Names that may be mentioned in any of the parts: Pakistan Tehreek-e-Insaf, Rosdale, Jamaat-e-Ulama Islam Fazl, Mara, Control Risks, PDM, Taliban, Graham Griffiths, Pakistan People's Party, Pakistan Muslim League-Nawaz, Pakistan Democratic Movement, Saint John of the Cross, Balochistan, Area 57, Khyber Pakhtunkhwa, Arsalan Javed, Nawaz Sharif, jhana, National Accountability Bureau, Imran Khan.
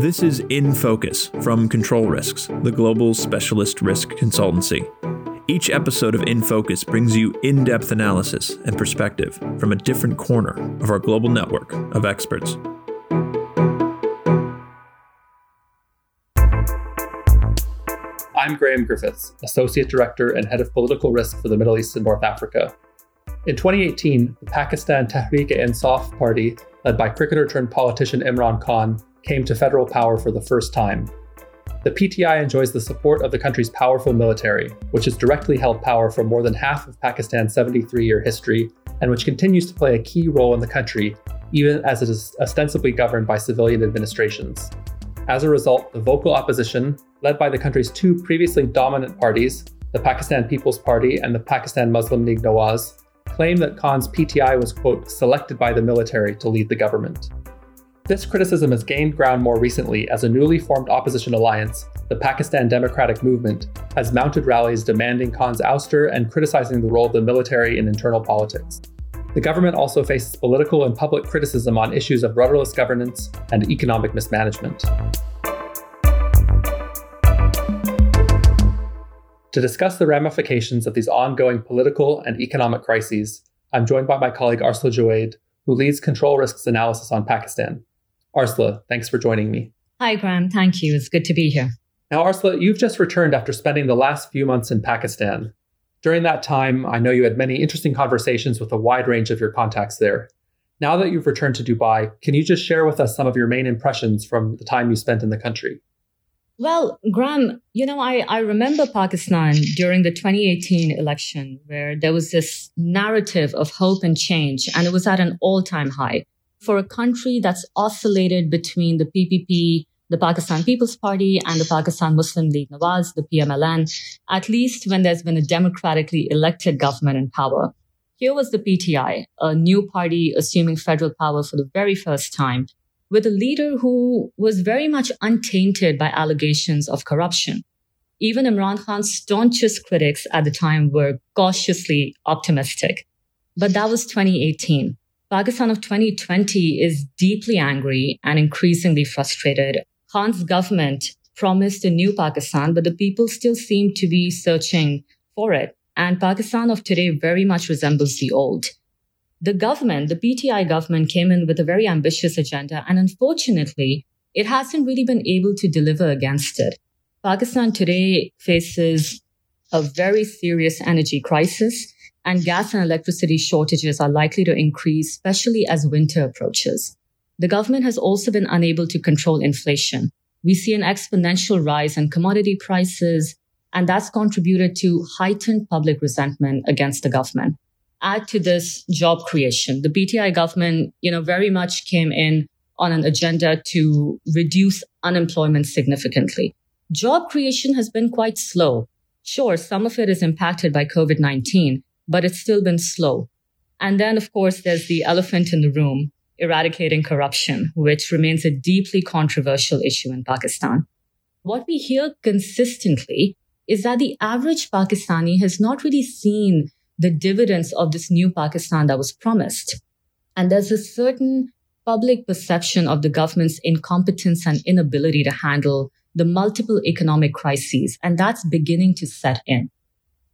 This is In Focus from Control Risks, the global specialist risk consultancy. Each episode of In Focus brings you in-depth analysis and perspective from a different corner of our global network of experts. I'm Graham Griffiths, Associate Director and Head of Political Risk for the Middle East and North Africa. In 2018, the Pakistan Tehreek-e-Insaf Party, led by cricketer-turned-politician Imran Khan, came to federal power for the first time. The PTI enjoys the support of the country's powerful military, which has directly held power for more than half of Pakistan's 73-year history, and which continues to play a key role in the country, even as it is ostensibly governed by civilian administrations. As a result, the vocal opposition, led by the country's two previously dominant parties, the Pakistan People's Party and the Pakistan Muslim League-Nawaz, claim that Khan's PTI was, quote, selected by the military to lead the government. This criticism has gained ground more recently as a newly formed opposition alliance, the Pakistan Democratic Movement, has mounted rallies demanding Khan's ouster and criticizing the role of the military in internal politics. The government also faces political and public criticism on issues of rudderless governance and economic mismanagement. To discuss the ramifications of these ongoing political and economic crises, I'm joined by my colleague Arsalan Javed, who leads Control Risks analysis on Pakistan. Arsla, thanks for joining me. Hi, Graham. Thank you. It's good to be here. Now, Arsla, you've just returned after spending the last few months in Pakistan. During that time, I know you had many interesting conversations with a wide range of your contacts there. Now that you've returned to Dubai, can you just share with us some of your main impressions from the time you spent in the country? Well, Graham, you know, I remember Pakistan during the 2018 election, where there was this narrative of hope and change, and it was at an all-time high. For a country that's oscillated between the PPP, the Pakistan People's Party, and the Pakistan Muslim League-Nawaz, the PMLN, at least when there's been a democratically elected government in power. Here was the PTI, a new party assuming federal power for the very first time, with a leader who was very much untainted by allegations of corruption. Even Imran Khan's staunchest critics at the time were cautiously optimistic. But that was 2018. Pakistan of 2020 is deeply angry and increasingly frustrated. Khan's government promised a new Pakistan, but the people still seem to be searching for it. And Pakistan of today very much resembles the old. The government, the PTI government, came in with a very ambitious agenda, and unfortunately, it hasn't really been able to deliver against it. Pakistan today faces a very serious energy crisis, and gas and electricity shortages are likely to increase, especially as winter approaches. The government has also been unable to control inflation. We see an exponential rise in commodity prices, and that's contributed to heightened public resentment against the government. Add to this job creation. The PTI government, very much came in on an agenda to reduce unemployment significantly. Job creation has been quite slow. Sure, some of it is impacted by COVID-19, but it's still been slow. And then, of course, there's the elephant in the room, eradicating corruption, which remains a deeply controversial issue in Pakistan. What we hear consistently is that the average Pakistani has not really seen the dividends of this new Pakistan that was promised. And there's a certain public perception of the government's incompetence and inability to handle the multiple economic crises, and that's beginning to set in.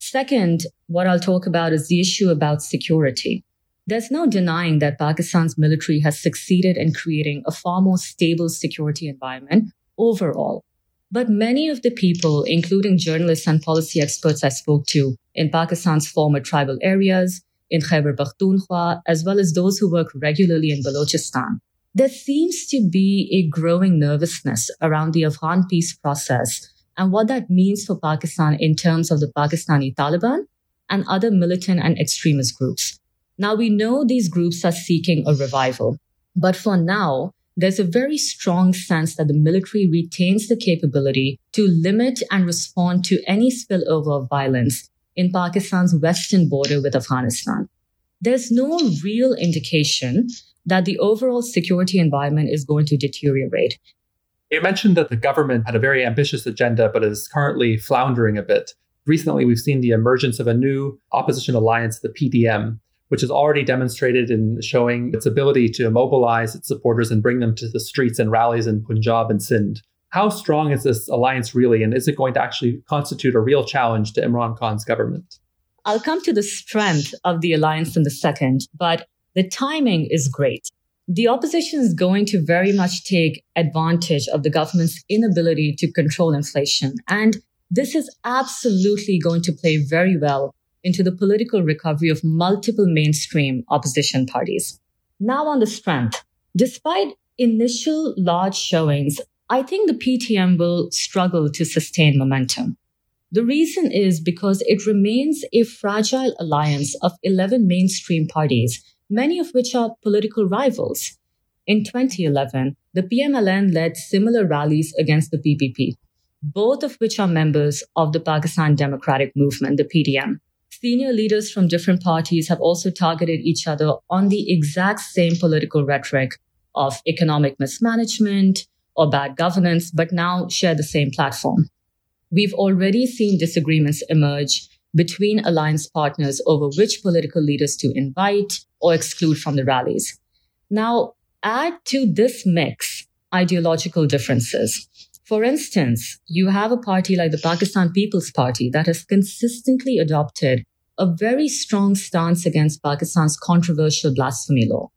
Second, what I'll talk about is the issue about security. There's no denying that Pakistan's military has succeeded in creating a far more stable security environment overall. But many of the people, including journalists and policy experts I spoke to in Pakistan's former tribal areas, in Khyber Pakhtunkhwa, as well as those who work regularly in Balochistan, there seems to be a growing nervousness around the Afghan peace process and what that means for Pakistan in terms of the Pakistani Taliban and other militant and extremist groups. Now, we know these groups are seeking a revival, but for now, there's a very strong sense that the military retains the capability to limit and respond to any spillover of violence in Pakistan's western border with Afghanistan. There's no real indication that the overall security environment is going to deteriorate. You mentioned that the government had a very ambitious agenda, but is currently floundering a bit. Recently, we've seen the emergence of a new opposition alliance, the PDM, which has already demonstrated in showing its ability to mobilize its supporters and bring them to the streets and rallies in Punjab and Sindh. How strong is this alliance really, and is it going to actually constitute a real challenge to Imran Khan's government? I'll come to the strength of the alliance in a second, but the timing is great. The opposition is going to very much take advantage of the government's inability to control inflation. And this is absolutely going to play very well into the political recovery of multiple mainstream opposition parties. Now on the strength, despite initial large showings, I think the PTM will struggle to sustain momentum. The reason is because it remains a fragile alliance of 11 mainstream parties, many of which are political rivals. In 2011, the PMLN led similar rallies against the PPP, both of which are members of the Pakistan Democratic Movement, the PDM. Senior leaders from different parties have also targeted each other on the exact same political rhetoric of economic mismanagement or bad governance, but now share the same platform. We've already seen disagreements emerge between alliance partners over which political leaders to invite or exclude from the rallies. Now, add to this mix ideological differences. For instance, you have a party like the Pakistan People's Party that has consistently adopted a very strong stance against Pakistan's controversial blasphemy law.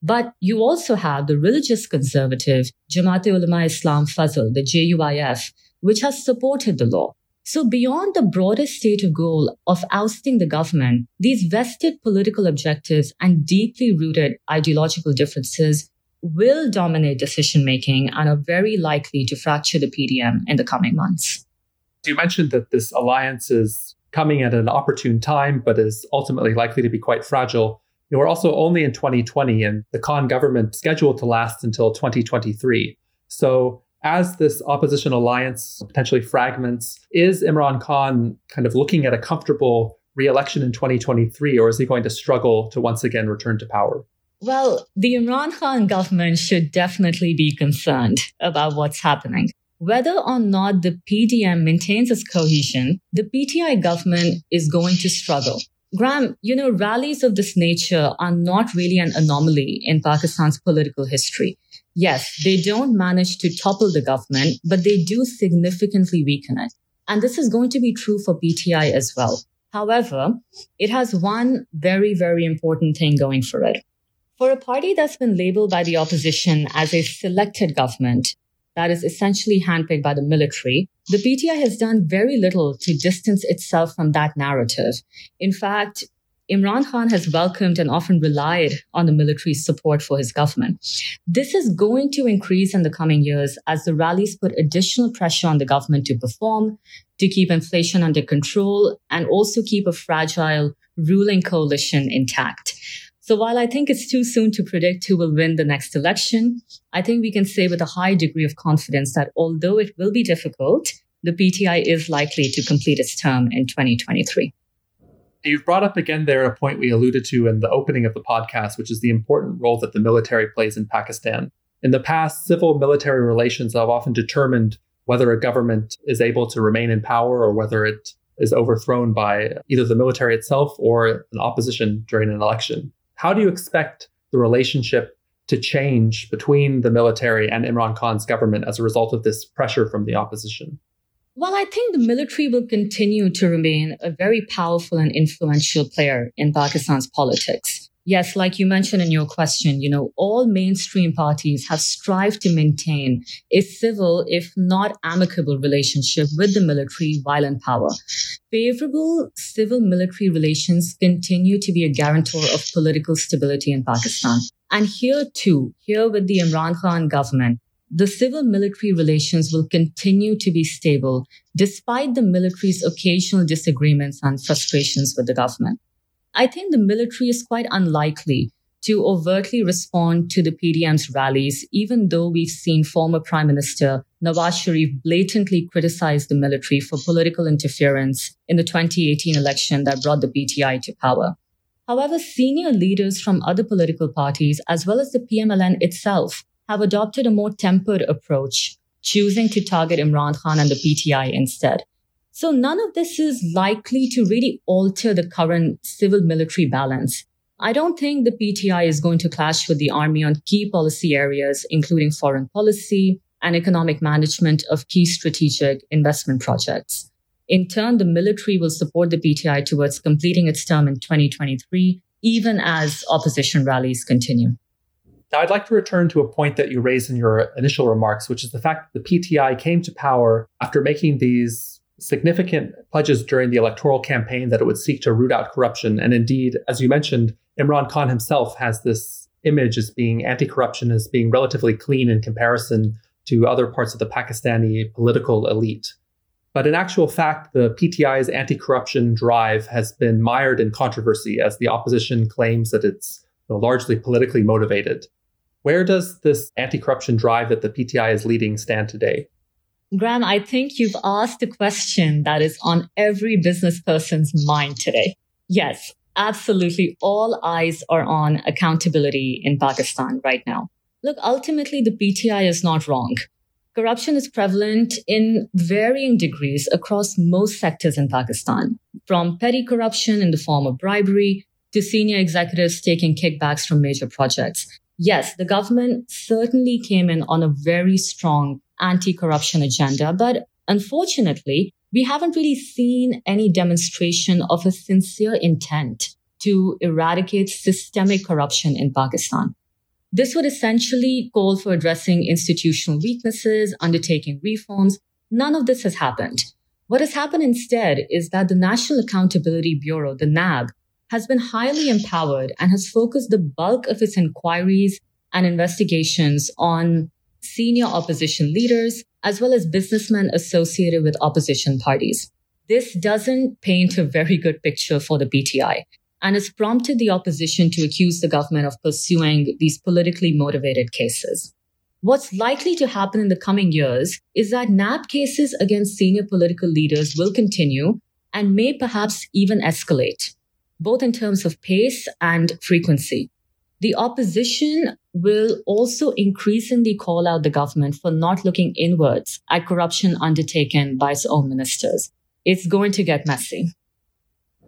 But you also have the religious conservative Jamaat-e-Ulama Islam Fazl, the JUIF, which has supported the law. So beyond the broader stated goal of ousting the government, these vested political objectives and deeply rooted ideological differences will dominate decision-making and are very likely to fracture the PDM in the coming months. You mentioned that this alliance is coming at an opportune time, but is ultimately likely to be quite fragile. You know, we're also only in 2020 and the Khan government scheduled to last until 2023. So as this opposition alliance potentially fragments, is Imran Khan kind of looking at a comfortable re-election in 2023, or is he going to struggle to once again return to power? Well, the Imran Khan government should definitely be concerned about what's happening. Whether or not the PDM maintains its cohesion, the PTI government is going to struggle. Graham, you know, rallies of this nature are not really an anomaly in Pakistan's political history. Yes, they don't manage to topple the government, but they do significantly weaken it. And this is going to be true for PTI as well. However, it has one very, very important thing going for it. For a party that's been labeled by the opposition as a selected government that is essentially handpicked by the military, the PTI has done very little to distance itself from that narrative. In fact, Imran Khan has welcomed and often relied on the military's support for his government. This is going to increase in the coming years as the rallies put additional pressure on the government to perform, to keep inflation under control, and also keep a fragile ruling coalition intact. So while I think it's too soon to predict who will win the next election, I think we can say with a high degree of confidence that although it will be difficult, the PTI is likely to complete its term in 2023. You've brought up again there a point we alluded to in the opening of the podcast, which is the important role that the military plays in Pakistan. In the past, civil-military relations have often determined whether a government is able to remain in power or whether it is overthrown by either the military itself or an opposition during an election. How do you expect the relationship to change between the military and Imran Khan's government as a result of this pressure from the opposition? Well, I think the military will continue to remain a very powerful and influential player in Pakistan's politics. Yes, like you mentioned in your question, you know, all mainstream parties have strived to maintain a civil, if not amicable, relationship with the military while in power. Favorable civil-military relations continue to be a guarantor of political stability in Pakistan. And here too, here with the Imran Khan government, the civil-military relations will continue to be stable despite the military's occasional disagreements and frustrations with the government. I think the military is quite unlikely to overtly respond to the PDM's rallies, even though we've seen former Prime Minister Nawaz Sharif blatantly criticize the military for political interference in the 2018 election that brought the PTI to power. However, senior leaders from other political parties, as well as the PMLN itself, have adopted a more tempered approach, choosing to target Imran Khan and the PTI instead. So none of this is likely to really alter the current civil-military balance. I don't think the PTI is going to clash with the army on key policy areas, including foreign policy and economic management of key strategic investment projects. In turn, the military will support the PTI towards completing its term in 2023, even as opposition rallies continue. Now, I'd like to return to a point that you raised in your initial remarks, which is the fact that the PTI came to power after making these significant pledges during the electoral campaign that it would seek to root out corruption. And indeed, as you mentioned, Imran Khan himself has this image as being anti-corruption, as being relatively clean in comparison to other parts of the Pakistani political elite. But in actual fact, the PTI's anti-corruption drive has been mired in controversy as the opposition claims that it's largely politically motivated. Where does this anti-corruption drive that the PTI is leading stand today? Graham, I think you've asked a question that is on every business person's mind today. Yes, absolutely. All eyes are on accountability in Pakistan right now. Look, ultimately, the PTI is not wrong. Corruption is prevalent in varying degrees across most sectors in Pakistan, from petty corruption in the form of bribery to senior executives taking kickbacks from major projects. Yes, the government certainly came in on a very strong anti-corruption agenda, but unfortunately, we haven't really seen any demonstration of a sincere intent to eradicate systemic corruption in Pakistan. This would essentially call for addressing institutional weaknesses, undertaking reforms. None of this has happened. What has happened instead is that the National Accountability Bureau, the NAB, has been highly empowered and has focused the bulk of its inquiries and investigations on senior opposition leaders, as well as businessmen associated with opposition parties. This doesn't paint a very good picture for the PTI, and has prompted the opposition to accuse the government of pursuing these politically motivated cases. What's likely to happen in the coming years is that NAB cases against senior political leaders will continue and may perhaps even escalate, both in terms of pace and frequency. The opposition will also increasingly call out the government for not looking inwards at corruption undertaken by its own ministers. It's going to get messy.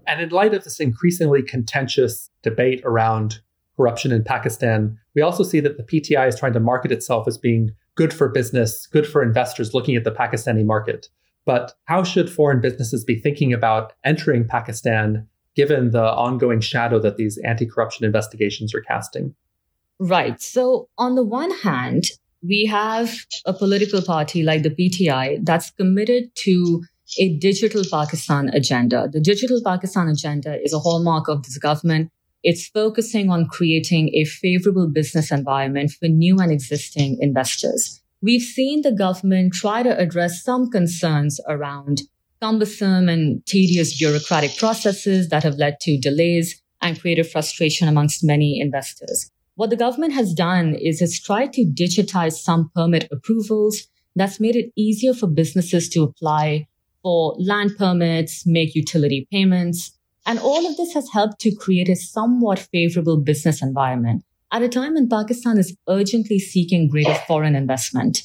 And in light of this increasingly contentious debate around corruption in Pakistan, we also see that the PTI is trying to market itself as being good for business, good for investors looking at the Pakistani market. But how should foreign businesses be thinking about entering Pakistan, given the ongoing shadow that these anti-corruption investigations are casting? Right. So on the one hand, we have a political party like the PTI that's committed to a digital Pakistan agenda. The digital Pakistan agenda is a hallmark of this government. It's focusing on creating a favorable business environment for new and existing investors. We've seen the government try to address some concerns around cumbersome and tedious bureaucratic processes that have led to delays and created frustration amongst many investors. What the government has done is it's tried to digitize some permit approvals. That's made it easier for businesses to apply for land permits, make utility payments. And all of this has helped to create a somewhat favorable business environment at a time when Pakistan is urgently seeking greater foreign investment.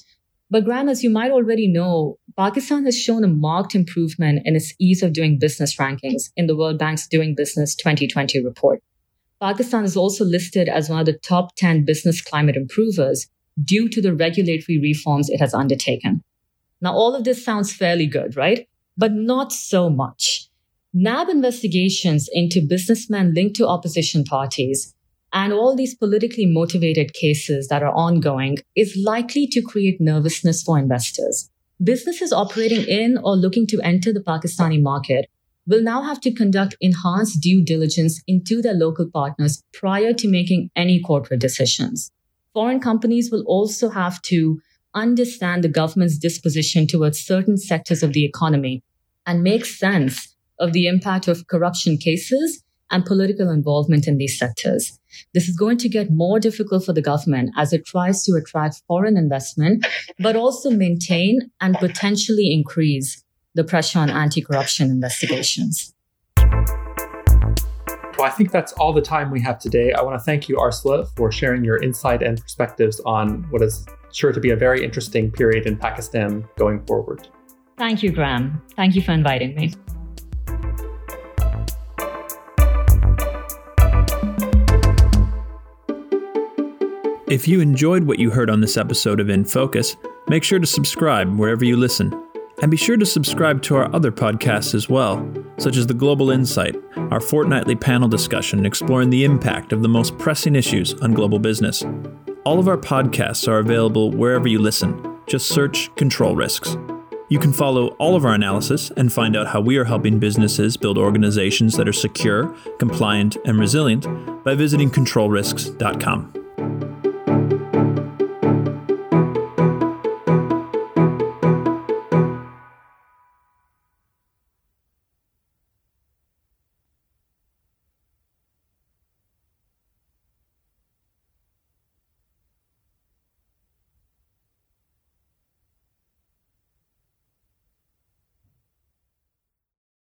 But Graham, as you might already know, Pakistan has shown a marked improvement in its ease of doing business rankings in the World Bank's Doing Business 2020 report. Pakistan is also listed as one of the top 10 business climate improvers due to the regulatory reforms it has undertaken. Now, all of this sounds fairly good, right? But not so much. NAB investigations into businessmen linked to opposition parties and all these politically motivated cases that are ongoing is likely to create nervousness for investors. Businesses operating in or looking to enter the Pakistani market will now have to conduct enhanced due diligence into their local partners prior to making any corporate decisions. Foreign companies will also have to understand the government's disposition towards certain sectors of the economy and make sense of the impact of corruption cases and political involvement in these sectors. This is going to get more difficult for the government as it tries to attract foreign investment, but also maintain and potentially increase the pressure on anti-corruption investigations. Well, I think that's all the time we have today. I want to thank you, Arsala, for sharing your insight and perspectives on what is sure to be a very interesting period in Pakistan going forward. Thank you, Graham. Thank you for inviting me. If you enjoyed what you heard on this episode of In Focus, make sure to subscribe wherever you listen. And be sure to subscribe to our other podcasts as well, such as The Global Insight, our fortnightly panel discussion exploring the impact of the most pressing issues on global business. All of our podcasts are available wherever you listen. Just search Control Risks. You can follow all of our analysis and find out how we are helping businesses build organizations that are secure, compliant, and resilient by visiting controlrisks.com.